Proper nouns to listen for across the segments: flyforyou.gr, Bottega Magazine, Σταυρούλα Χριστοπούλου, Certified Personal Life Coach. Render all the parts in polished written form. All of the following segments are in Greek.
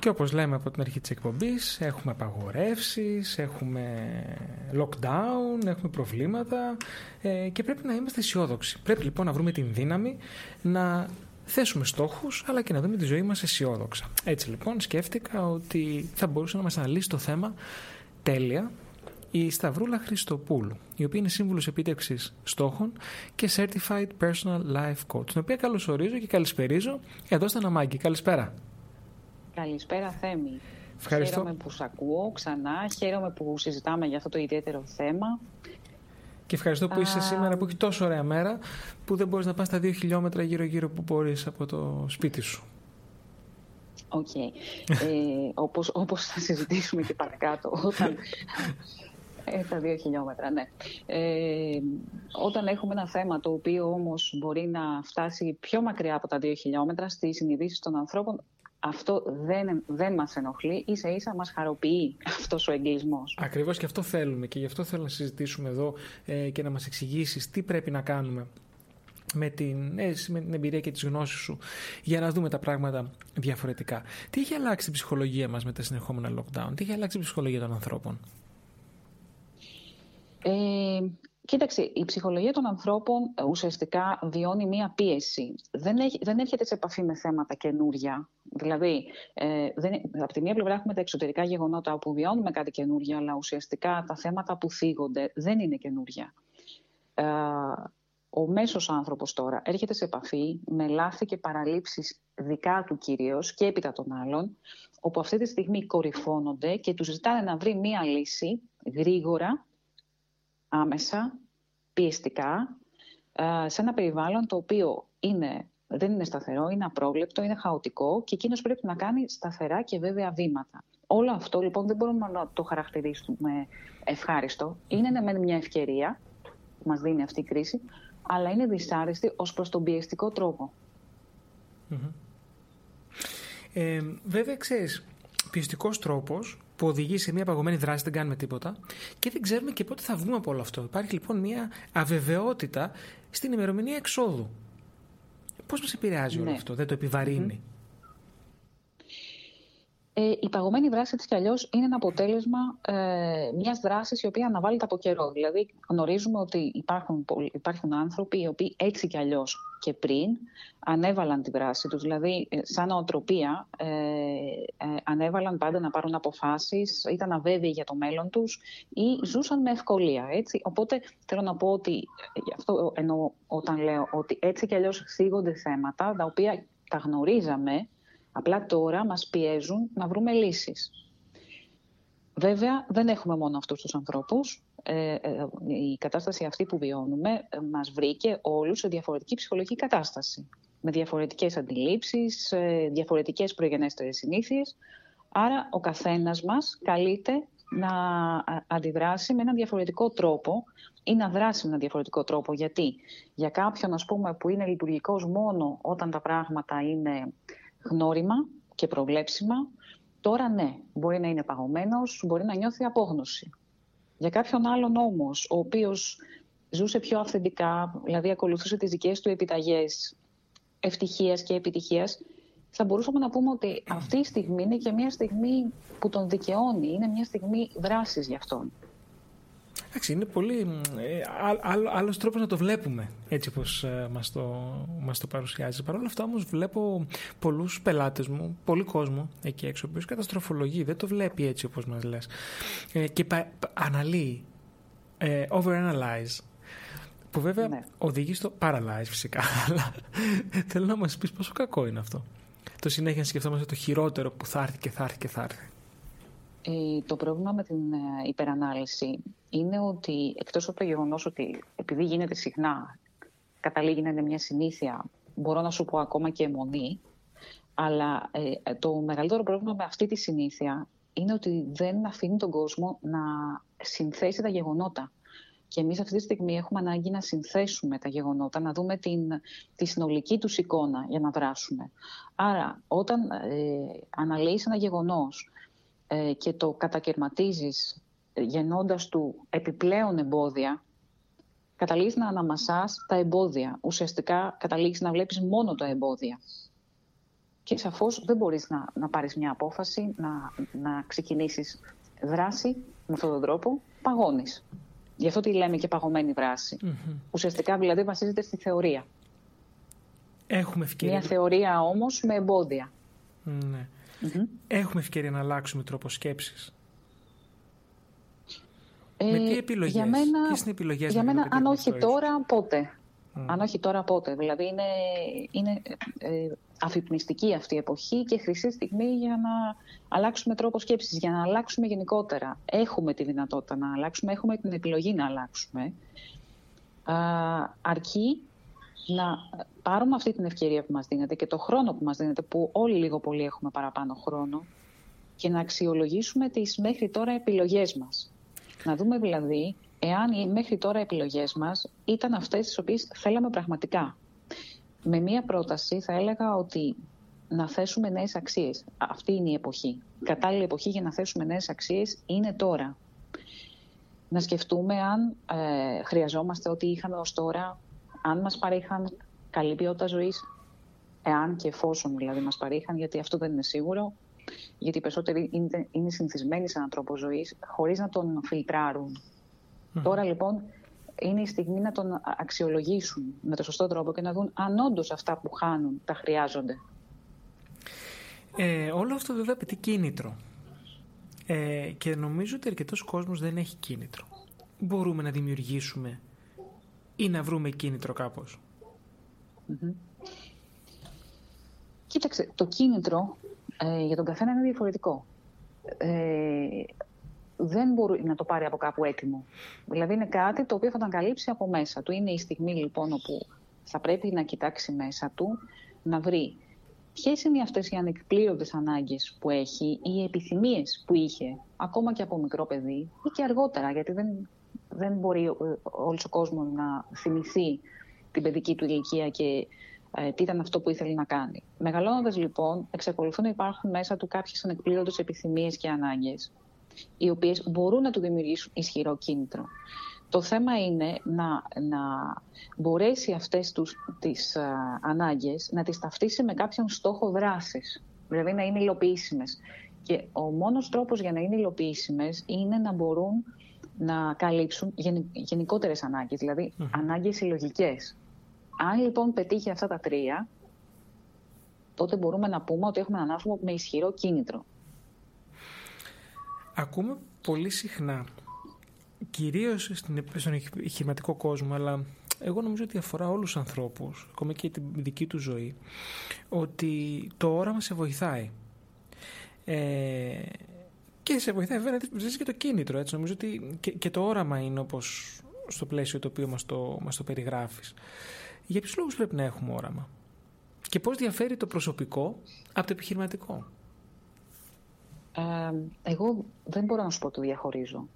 Και όπως λέμε από την αρχή της εκπομπής, έχουμε απαγορεύσεις, έχουμε lockdown, έχουμε προβλήματα και πρέπει να είμαστε αισιόδοξοι. Πρέπει λοιπόν να βρούμε την δύναμη να θέσουμε στόχους, αλλά και να δούμε τη ζωή μας αισιόδοξα. Έτσι λοιπόν σκέφτηκα ότι θα μπορούσε να μας αναλύσει το θέμα τέλεια η Σταυρούλα Χριστοπούλου, η οποία είναι σύμβουλος επίτευξης στόχων και Certified Personal Life Coach, την οποία καλωσορίζω και καλησπερίζω εδώ στα Αναμάγκη. Καλησπέρα. Καλησπέρα Θέμη. Ευχαριστώ. Χαίρομαι που σ' ακούω ξανά, χαίρομαι που συζητάμε για αυτό το ιδιαίτερο θέμα. Και ευχαριστώ που είσαι σήμερα που έχει τόσο ωραία μέρα που δεν μπορείς να πας τα 2 χιλιόμετρα γύρω-γύρω που μπορείς από το σπίτι σου. Οκ. Okay. Όπως θα συζητήσουμε και παρακάτω όταν... τα 2 χιλιόμετρα, ναι. Όταν έχουμε ένα θέμα το οποίο όμως μπορεί να φτάσει πιο μακριά από τα 2 χιλιόμετρα στις συνειδήσεις των ανθρώπων, αυτό δεν μας ενοχλεί, ίσα ίσα μας χαροποιεί αυτός ο εγκλισμός. Ακριβώς, και αυτό θέλουμε και γι' αυτό θέλω να συζητήσουμε εδώ και να μας εξηγήσεις τι πρέπει να κάνουμε με την εμπειρία και τις γνώσεις σου για να δούμε τα πράγματα διαφορετικά. Τι έχει αλλάξει η ψυχολογία μας με τα συνεχόμενα lockdown, τι έχει αλλάξει η ψυχολογία των ανθρώπων? Κοίταξε, η ψυχολογία των ανθρώπων ουσιαστικά βιώνει μία πίεση. Δεν έρχεται σε επαφή με θέματα καινούρια. Δηλαδή, από τη μία πλευρά έχουμε τα εξωτερικά γεγονότα όπου βιώνουμε κάτι καινούρια, αλλά ουσιαστικά τα θέματα που θίγονται δεν είναι καινούρια. Ο μέσος άνθρωπος τώρα έρχεται σε επαφή με λάθη και παραλήψεις δικά του κυρίως και έπειτα των άλλων, όπου αυτή τη στιγμή κορυφώνονται και του ζητάνε να βρει μία λύση γρήγορα, άμεσα, πιεστικά, σε ένα περιβάλλον το οποίο δεν είναι σταθερό, είναι απρόβλεπτο, είναι χαοτικό και εκείνος πρέπει να κάνει σταθερά και βέβαια βήματα. Όλο αυτό λοιπόν δεν μπορούμε να το χαρακτηρίσουμε ευχάριστο. Είναι μεν μια ευκαιρία που μας δίνει αυτή η κρίση, αλλά είναι δυσάρεστη ως προς τον πιεστικό τρόπο. Mm-hmm. Βέβαια, ξέρεις, πιεστικός τρόπος που οδηγεί σε μια παγωμένη δράση, δεν κάνουμε τίποτα και δεν ξέρουμε και πότε θα βγούμε από όλο αυτό. Υπάρχει λοιπόν μια αβεβαιότητα στην ημερομηνία εξόδου. Πώς μας επηρεάζει όλο αυτό, δεν το επιβαρύνει? Η παγωμένη δράση της κι αλλιώς είναι ένα αποτέλεσμα μιας δράσης η οποία αναβάλλεται από καιρό. Δηλαδή γνωρίζουμε ότι υπάρχουν άνθρωποι οι οποίοι έτσι κι αλλιώς και πριν ανέβαλαν τη δράση τους. Δηλαδή σαν νοοτροπία ανέβαλαν πάντα να πάρουν αποφάσεις, ήταν αβέβαιοι για το μέλλον τους ή ζούσαν με ευκολία. Έτσι. Οπότε θέλω να πω ότι αυτό εννοώ όταν λέω ότι έτσι κι αλλιώς θίγονται θέματα τα οποία τα γνωρίζαμε. Απλά τώρα μας πιέζουν να βρούμε λύσεις. Βέβαια, δεν έχουμε μόνο αυτούς τους ανθρώπους. Η κατάσταση αυτή που βιώνουμε μας βρήκε όλους σε διαφορετική ψυχολογική κατάσταση. Με διαφορετικές αντιλήψεις, διαφορετικές προηγενέστερες συνήθειες. Άρα, ο καθένας μας καλείται να αντιδράσει με έναν διαφορετικό τρόπο ή να δράσει με έναν διαφορετικό τρόπο. Γιατί για κάποιον, ας πούμε, που είναι λειτουργικός μόνο όταν τα πράγματα είναι γνώριμα και προβλέψιμα, τώρα ναι, μπορεί να είναι παγωμένος, μπορεί να νιώθει απόγνωση. Για κάποιον άλλον όμως, ο οποίος ζούσε πιο αυθεντικά, δηλαδή ακολουθούσε τις δικές του επιταγές ευτυχίας και επιτυχίας, θα μπορούσαμε να πούμε ότι αυτή η στιγμή είναι και μια στιγμή που τον δικαιώνει, είναι μια στιγμή δράσης για αυτόν. Εντάξει, είναι πολύ άλλος τρόπος να το βλέπουμε, έτσι όπως μας το παρουσιάζει. Παρ' όλα αυτά όμως βλέπω πολλούς πελάτες μου, πολύ κόσμο εκεί έξω, ο οποίος καταστροφολογεί, δεν το βλέπει έτσι όπως μας λες. Και αναλύει, overanalyze, που βέβαια οδηγεί στο paralyze φυσικά. Αλλά θέλω να μας πεις πόσο κακό είναι αυτό. Το συνέχεια σκεφτόμαστε το χειρότερο που θα έρθει και θα έρθει και θα έρθει. Το πρόβλημα με την υπερανάλυση είναι ότι εκτός από το γεγονός ότι επειδή γίνεται συχνά, καταλήγει να είναι μια συνήθεια, μπορώ να σου πω ακόμα και αιμονή, αλλά το μεγαλύτερο πρόβλημα με αυτή τη συνήθεια είναι ότι δεν αφήνει τον κόσμο να συνθέσει τα γεγονότα. Και εμείς αυτή τη στιγμή έχουμε ανάγκη να συνθέσουμε τα γεγονότα, να δούμε τη συνολική τους εικόνα για να δράσουμε. Άρα, όταν αναλύεις ένα γεγονός και το κατακαιρματίζεις γεννώντας του επιπλέον εμπόδια, καταλήγεις να αναμασάς τα εμπόδια. Ουσιαστικά καταλήγεις να βλέπεις μόνο τα εμπόδια. Και σαφώς δεν μπορείς να πάρεις μια απόφαση, να ξεκινήσεις δράση με αυτόν τον τρόπο. Παγώνεις. Γι' αυτό τη λέμε και παγωμένη δράση. Mm-hmm. Ουσιαστικά δηλαδή βασίζεται στη θεωρία. Έχουμε ευκαιρία. Μια θεωρία όμως με εμπόδια. Ναι. Mm-hmm. Έχουμε ευκαιρία να αλλάξουμε τρόπο σκέψης. Με τι επιλογές, για μένα, ποιες είναι οι επιλογές? Για μένα, αν όχι τώρα, πότε. Mm. Αν όχι τώρα, πότε. Δηλαδή είναι αφυπνιστική αυτή η εποχή και χρυσή στιγμή για να αλλάξουμε τρόπο σκέψης, για να αλλάξουμε γενικότερα. Έχουμε τη δυνατότητα να αλλάξουμε, έχουμε την επιλογή να αλλάξουμε. Αρκεί να πάρουμε αυτή την ευκαιρία που μας δίνεται και το χρόνο που μας δίνεται, που όλοι λίγο πολύ έχουμε παραπάνω χρόνο, και να αξιολογήσουμε τις μέχρι τώρα επιλογές μας. Να δούμε δηλαδή εάν οι μέχρι τώρα επιλογές μας ήταν αυτές τις οποίες θέλαμε πραγματικά. Με μία πρόταση θα έλεγα ότι να θέσουμε νέες αξίες. Αυτή είναι η εποχή. Κατάλληλη εποχή για να θέσουμε νέες αξίες είναι τώρα. Να σκεφτούμε αν χρειαζόμαστε ό,τι είχαμε ως τώρα, αν μας παρήχαν καλή ποιότητα ζωής, εάν και εφόσον δηλαδή μας παρήχαν, γιατί αυτό δεν είναι σίγουρο. Γιατί οι περισσότεροι είναι συνηθισμένοι σε έναν τρόπο ζωής χωρίς να τον φιλτράρουν. Mm. Τώρα λοιπόν είναι η στιγμή να τον αξιολογήσουν με τον σωστό τρόπο και να δουν αν όντως αυτά που χάνουν τα χρειάζονται. Όλο αυτό βέβαια απαιτεί κίνητρο. Και νομίζω ότι αρκετός κόσμος δεν έχει κίνητρο. Μπορούμε να δημιουργήσουμε ή να βρούμε κίνητρο κάπως? Mm-hmm. Κοίταξε, το κίνητρο για τον καθένα είναι διαφορετικό. Δεν μπορεί να το πάρει από κάπου έτοιμο. Δηλαδή είναι κάτι το οποίο θα τον καλύψει από μέσα του. Είναι η στιγμή λοιπόν όπου θα πρέπει να κοιτάξει μέσα του, να βρει ποιες είναι αυτές οι ανεκπλήρωτες ανάγκες που έχει ή οι επιθυμίες που είχε ακόμα και από μικρό παιδί ή και αργότερα, γιατί δεν μπορεί όλος ο κόσμος να θυμηθεί την παιδική του ηλικία και τι ήταν αυτό που ήθελε να κάνει. Μεγαλώνοντας λοιπόν, εξακολουθούν να υπάρχουν μέσα του κάποιες ανεκπλήρωτες επιθυμίες και ανάγκες, οι οποίες μπορούν να του δημιουργήσουν ισχυρό κίνητρο. Το θέμα είναι να μπορέσει αυτές τις ανάγκες να τις ταυτίσει με κάποιον στόχο δράσης, δηλαδή να είναι υλοποιήσιμες. Και ο μόνος τρόπος για να είναι υλοποιήσιμες είναι να μπορούν να καλύψουν γενικότερες ανάγκες, δηλαδή ανάγκες συλλογικές. Αν λοιπόν πετύχει αυτά τα τρία, τότε μπορούμε να πούμε ότι έχουμε έναν άνθρωπο με ισχυρό κίνητρο. Ακούμε πολύ συχνά, κυρίως στον επιχειρηματικό κόσμο, αλλά εγώ νομίζω ότι αφορά όλους τους ανθρώπους, ακόμα και την δική του ζωή, ότι το όραμα σε βοηθάει. Και σε βοηθάει βέβαια και το κίνητρο, έτσι. Νομίζω ότι και το όραμα είναι όπως στο πλαίσιο το οποίο μας το περιγράφεις. Για ποιους λόγους πρέπει να έχουμε όραμα και πώς διαφέρει το προσωπικό από το επιχειρηματικό? Εγώ δεν μπορώ να σου πω ότι διαχωρίζω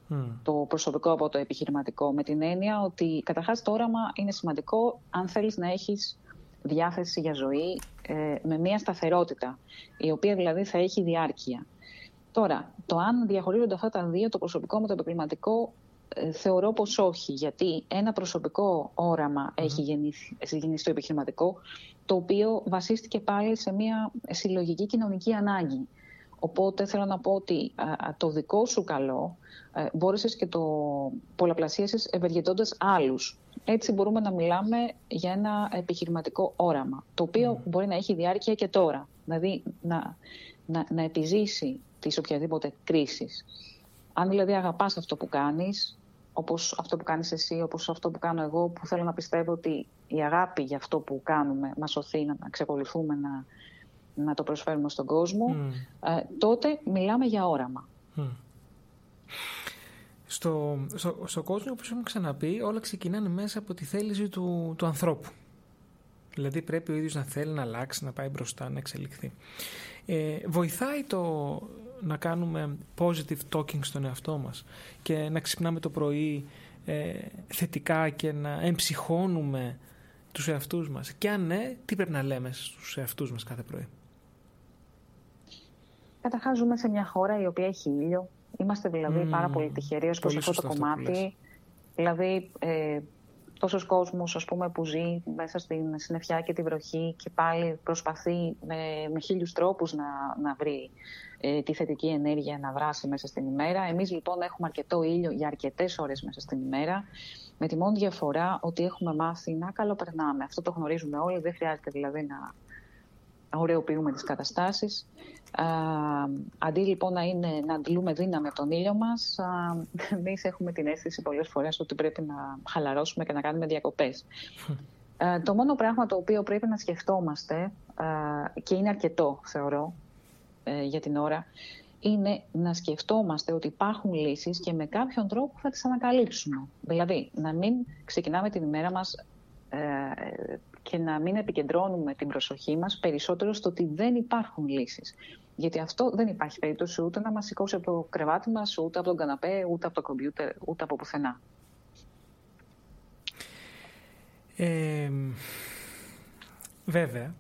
το προσωπικό από το επιχειρηματικό, με την έννοια ότι καταρχάς το όραμα είναι σημαντικό αν θέλεις να έχεις διάθεση για ζωή με μια σταθερότητα, η οποία δηλαδή θα έχει διάρκεια. Τώρα, το αν διαχωρίζονται αυτά τα δύο, το προσωπικό με το επιχειρηματικό, θεωρώ πως όχι, γιατί ένα προσωπικό όραμα έχει γεννηθεί στο επιχειρηματικό, το οποίο βασίστηκε πάλι σε μια συλλογική κοινωνική ανάγκη. Οπότε θέλω να πω ότι το δικό σου καλό μπόρεσες και το πολλαπλασίασες ευεργετώντας άλλους. Έτσι μπορούμε να μιλάμε για ένα επιχειρηματικό όραμα, το οποίο μπορεί να έχει διάρκεια και τώρα, δηλαδή να επιζήσει τις οποιαδήποτε κρίσεις. Αν δηλαδή αγαπάς αυτό που κάνεις, όπως αυτό που κάνεις εσύ, όπως αυτό που κάνω εγώ, που θέλω να πιστεύω ότι η αγάπη για αυτό που κάνουμε μας σωθεί να ξεκολουθούμε να το προσφέρουμε στον κόσμο, τότε μιλάμε για όραμα. Στο κόσμο, όπως έχουμε ξαναπεί, όλα ξεκινάνε μέσα από τη θέληση του ανθρώπου. Δηλαδή πρέπει ο ίδιος να θέλει να αλλάξει, να πάει μπροστά, να εξελιχθεί. Βοηθάει το να κάνουμε positive talking στον εαυτό μας και να ξυπνάμε το πρωί θετικά και να εμψυχώνουμε τους εαυτούς μας. Και αν ναι, τι πρέπει να λέμε στους εαυτούς μας κάθε πρωί? Καταρχάς, ζούμε σε μια χώρα η οποία έχει ήλιο. Είμαστε δηλαδή πάρα πολύ τυχεροί ως προς αυτό το κομμάτι. Δηλαδή, τόσος κόσμος, ας πούμε, που ζει μέσα στην συννεφιά και τη βροχή και πάλι προσπαθεί με χίλιους τρόπους να βρει τη θετική ενέργεια να βράσει μέσα στην ημέρα. Εμείς λοιπόν έχουμε αρκετό ήλιο για αρκετές ώρες μέσα στην ημέρα, με τη μόνη διαφορά ότι έχουμε μάθει να καλοπερνάμε. Αυτό το γνωρίζουμε όλοι, δεν χρειάζεται δηλαδή να ωραιοποιούμε τις καταστάσεις. Αντί λοιπόν να αντλούμε δύναμη από τον ήλιο μας, εμείς έχουμε την αίσθηση πολλές φορές ότι πρέπει να χαλαρώσουμε και να κάνουμε διακοπές. Το μόνο πράγμα το οποίο πρέπει να σκεφτόμαστε, και είναι αρκετό θεωρώ για την ώρα, είναι να σκεφτόμαστε ότι υπάρχουν λύσεις και με κάποιον τρόπο θα τις ανακαλύψουμε. Δηλαδή να μην ξεκινάμε την ημέρα μας και να μην επικεντρώνουμε την προσοχή μας περισσότερο στο ότι δεν υπάρχουν λύσεις. Γιατί αυτό δεν υπάρχει περίπτωση ούτε να μας σηκώσει από το κρεβάτι μας, ούτε από τον καναπέ, ούτε από το κομπιούτερ, ούτε από πουθενά. Βέβαια,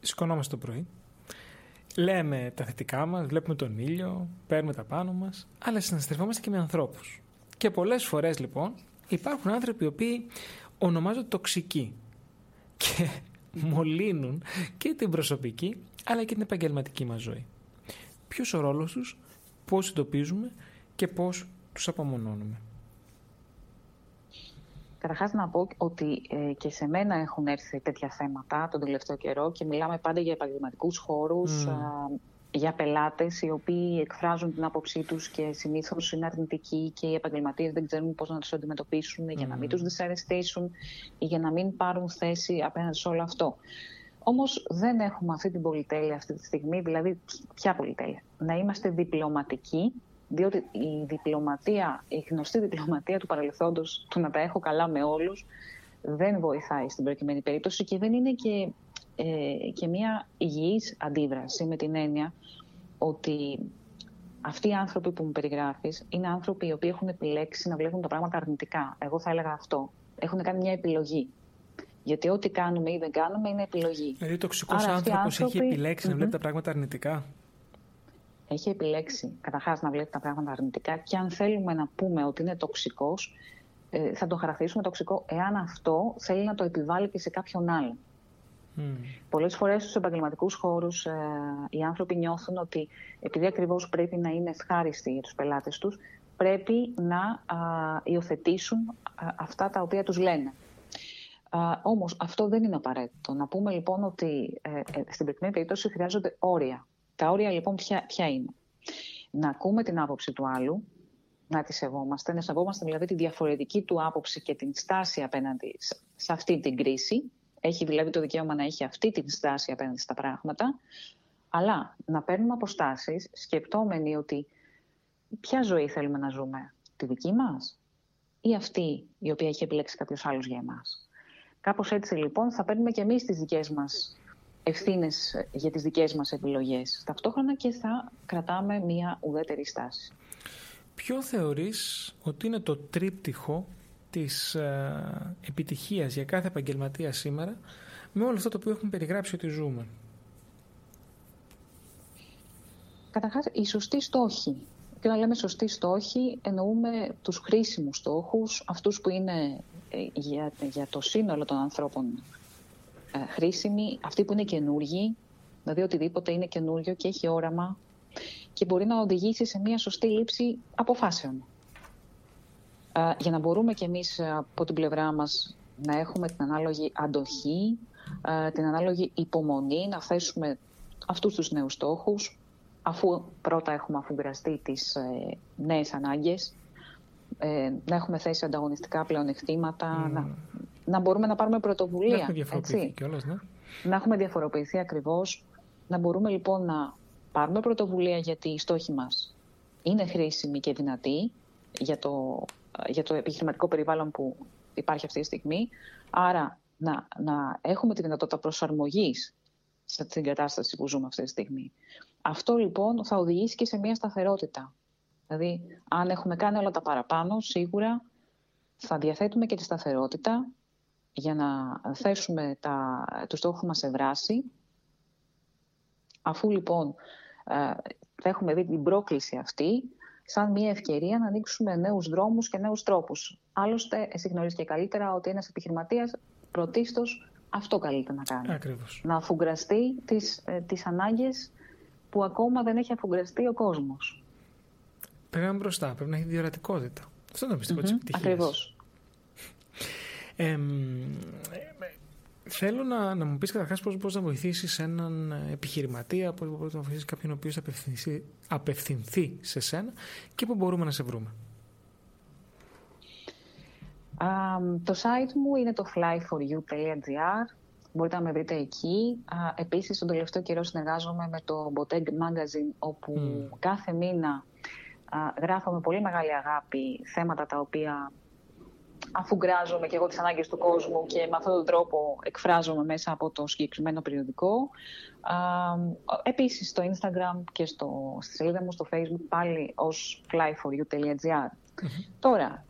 σηκωνόμαστε το πρωί, λέμε τα θετικά μας, βλέπουμε τον ήλιο, παίρνουμε τα πάνω μας, αλλά συναστρεφόμαστε και με ανθρώπους. Και πολλές φορές λοιπόν υπάρχουν άνθρωποι οι οποίοι ονομάζονται τοξικοί και μολύνουν και την προσωπική αλλά και την επαγγελματική μας ζωή. Ποιος ο ρόλος τους, πώς εντοπίζουμε και πώς τους απομονώνουμε? Καταρχάς να πω ότι και σε μένα έχουν έρθει τέτοια θέματα τον τελευταίο καιρό και μιλάμε πάντα για επαγγελματικούς χώρους, για πελάτες οι οποίοι εκφράζουν την άποψή τους και συνήθως είναι αρνητικοί και οι επαγγελματίες δεν ξέρουν πώς να τους αντιμετωπίσουν για να μην τους δυσαρεστήσουν ή για να μην πάρουν θέση απέναντι σε όλο αυτό. Όμως δεν έχουμε αυτή την πολυτέλεια αυτή τη στιγμή, δηλαδή ποια πολυτέλεια? Να είμαστε διπλωματικοί, διότι η γνωστή διπλωματία του παρελθόντος, του να τα έχω καλά με όλους, δεν βοηθάει στην προκειμένη περίπτωση και δεν είναι και μια υγιής αντίδραση, με την έννοια ότι αυτοί οι άνθρωποι που μου περιγράφεις είναι άνθρωποι οι οποίοι έχουν επιλέξει να βλέπουν τα πράγματα αρνητικά. Εγώ θα έλεγα αυτό. Έχουν κάνει μια επιλογή. Γιατί ό,τι κάνουμε ή δεν κάνουμε είναι επιλογή. Δηλαδή, ο τοξικός άνθρωπος έχει επιλέξει να βλέπει τα πράγματα αρνητικά. Έχει επιλέξει καταρχάς να βλέπει τα πράγματα αρνητικά, και αν θέλουμε να πούμε ότι είναι τοξικός, θα τον χαρακτηρίσουμε τοξικό εάν αυτό θέλει να το επιβάλλει και σε κάποιον άλλον. Πολλές φορές στους επαγγελματικούς χώρους οι άνθρωποι νιώθουν ότι επειδή ακριβώς πρέπει να είναι ευχάριστοι για τους πελάτες τους, πρέπει να υιοθετήσουν αυτά τα οποία τους λένε. Όμως αυτό δεν είναι απαραίτητο. Να πούμε λοιπόν ότι στην προκειμένη περίπτωση χρειάζονται όρια. Τα όρια λοιπόν ποια είναι? Να ακούμε την άποψη του άλλου, να τη σεβόμαστε, να σεβόμαστε δηλαδή τη διαφορετική του άποψη και την στάση απέναντι σε αυτή την κρίση. Έχει δηλαδή το δικαίωμα να έχει αυτή την στάση απέναντι στα πράγματα. Αλλά να παίρνουμε αποστάσεις σκεπτόμενοι ότι ποια ζωή θέλουμε να ζούμε, τη δική μας ή αυτή η οποία έχει επιλέξει κάποιος άλλος για εμάς. Κάπως έτσι λοιπόν θα παίρνουμε και εμείς τις δικές μας ευθύνες για τις δικές μας επιλογές. Ταυτόχρονα και θα κρατάμε μια ουδέτερη στάση. Ποιο θεωρείς ότι είναι το τρίπτυχο της επιτυχίας για κάθε επαγγελματία σήμερα, με όλο αυτό το οποίο έχουμε περιγράψει ότι ζούμε? Καταρχάς, οι σωστοί στόχοι. Και όταν λέμε σωστοί στόχοι, εννοούμε τους χρήσιμους στόχους, αυτούς που είναι για το σύνολο των ανθρώπων χρήσιμοι, αυτοί που είναι καινούργοι, δηλαδή οτιδήποτε είναι καινούργιο και έχει όραμα και μπορεί να οδηγήσει σε μια σωστή λήψη αποφάσεων. Για να μπορούμε κι εμείς από την πλευρά μας να έχουμε την ανάλογη αντοχή, την ανάλογη υπομονή, να θέσουμε αυτούς τους νέους στόχους, αφού πρώτα έχουμε αφουγκραστεί τις νέες ανάγκες, να έχουμε θέσει ανταγωνιστικά πλεονεκτήματα, να μπορούμε να πάρουμε πρωτοβουλία. Να έχουμε διαφοροποιηθεί κιόλας, ναι. Να έχουμε διαφοροποιηθεί ακριβώς, να μπορούμε λοιπόν να πάρουμε πρωτοβουλία γιατί οι στόχοι μας είναι χρήσιμοι και δυνατοί για το επιχειρηματικό περιβάλλον που υπάρχει αυτή τη στιγμή. Άρα να έχουμε τη δυνατότητα προσαρμογής στην κατάσταση που ζούμε αυτή τη στιγμή. Αυτό λοιπόν θα οδηγήσει και σε μια σταθερότητα. Δηλαδή, αν έχουμε κάνει όλα τα παραπάνω, σίγουρα θα διαθέτουμε και τη σταθερότητα για να θέσουμε τους στόχους μας σε δράση. Αφού λοιπόν θα έχουμε δει την πρόκληση αυτή, σαν μια ευκαιρία να ανοίξουμε νέους δρόμους και νέους τρόπους. Άλλωστε, εσύ γνωρίζεις και καλύτερα ότι ένας επιχειρηματίας πρωτίστως αυτό καλείται να κάνει. Ακριβώς. Να αφουγκραστεί τις ανάγκες που ακόμα δεν έχει αφουγκραστεί ο κόσμος. Πρέπει να είναι μπροστά, πρέπει να έχει διορατικότητα. Αυτό είναι το μυστικό της επιτυχίας. Ακριβώς. Θέλω να μου πεις καταρχάς πώς να βοηθήσεις έναν επιχειρηματία, πώς να βοηθήσεις κάποιον ο οποίος θα απευθυνθεί σε σένα και πού μπορούμε να σε βρούμε. Το site μου είναι το flyforyou.gr. Μπορείτε να με βρείτε εκεί. Επίσης, τον τελευταίο καιρό συνεργάζομαι με το Bottega Magazine, όπου κάθε μήνα γράφω με πολύ μεγάλη αγάπη θέματα τα οποία αφουγκράζομαι και εγώ τις ανάγκες του κόσμου και με αυτόν τον τρόπο εκφράζομαι μέσα από το συγκεκριμένο περιοδικό. Επίσης στο Instagram και στη σελίδα μου στο Facebook πάλι ως flyforyou.gr. Τώρα,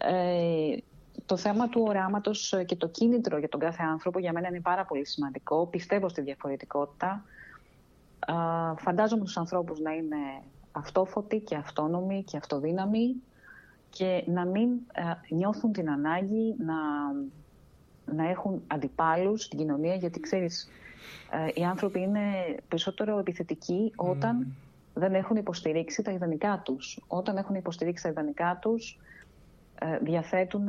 το θέμα του οράματος και το κίνητρο για τον κάθε άνθρωπο για μένα είναι πάρα πολύ σημαντικό. Πιστεύω στη διαφορετικότητα. Φαντάζομαι τους ανθρώπους να είναι αυτόφωτοι και αυτόνομοι και αυτοδύναμοι και να μην νιώθουν την ανάγκη να έχουν αντιπάλους στην κοινωνία, γιατί ξέρεις, οι άνθρωποι είναι περισσότερο επιθετικοί όταν δεν έχουν υποστηρίξει τα ιδανικά τους. Όταν έχουν υποστηρίξει τα ιδανικά τους, διαθέτουν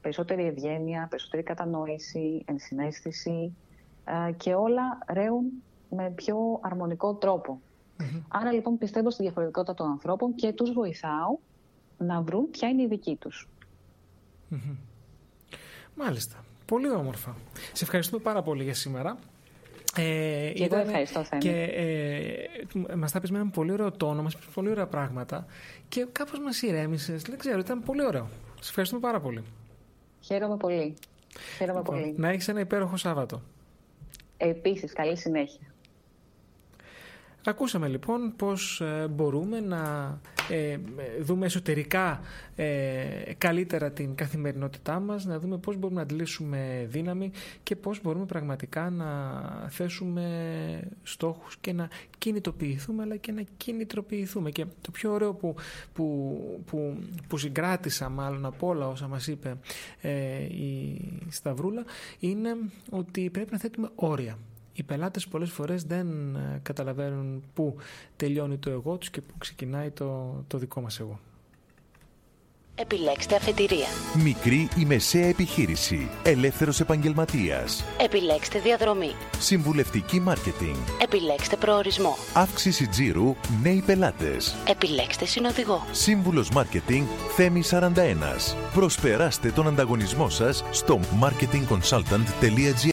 περισσότερη ευγένεια, περισσότερη κατανόηση, ενσυναίσθηση και όλα ρέουν με πιο αρμονικό τρόπο. Άρα λοιπόν πιστεύω στη διαφορετικότητα των ανθρώπων και τους βοηθάω να βρουν ποια είναι η δική τους. Μάλιστα. Πολύ όμορφα. Σε ευχαριστούμε πάρα πολύ για σήμερα. Και εγώ ευχαριστώ, Θέμη. Μας τα πεις με έναν πολύ ωραίο τόνο, μας πεις πολύ ωραία πράγματα και κάπως μας ηρέμησες. Δεν ξέρω, ήταν πολύ ωραίο. Σε ευχαριστούμε πάρα πολύ. Χαίρομαι πολύ. Χαίρομαι πολύ. Να έχεις ένα υπέροχο Σάββατο. Επίσης, καλή συνέχεια. Ακούσαμε λοιπόν πώς μπορούμε να δούμε εσωτερικά καλύτερα την καθημερινότητά μας, να δούμε πώς μπορούμε να αντλήσουμε δύναμη και πώς μπορούμε πραγματικά να θέσουμε στόχους και να κινητοποιηθούμε αλλά και να κινητροποιηθούμε. Και το πιο ωραίο που συγκράτησα μάλλον από όλα όσα μας είπε η Σταυρούλα είναι ότι πρέπει να θέτουμε όρια. Οι πελάτες πολλές φορές δεν καταλαβαίνουν πού τελειώνει το εγώ τους και πού ξεκινάει το δικό μας εγώ. Επιλέξτε αφετηρία. Μικρή ή μεσαία επιχείρηση. Ελεύθερος επαγγελματίας. Επιλέξτε διαδρομή. Συμβουλευτική μάρκετινγκ. Επιλέξτε προορισμό. Αύξηση τζίρου. Νέοι πελάτες. Επιλέξτε συνοδηγό. Σύμβουλος μάρκετινγκ Θέμη 41. Προσπεράστε τον ανταγωνισμό σας στο marketingconsultant.gr.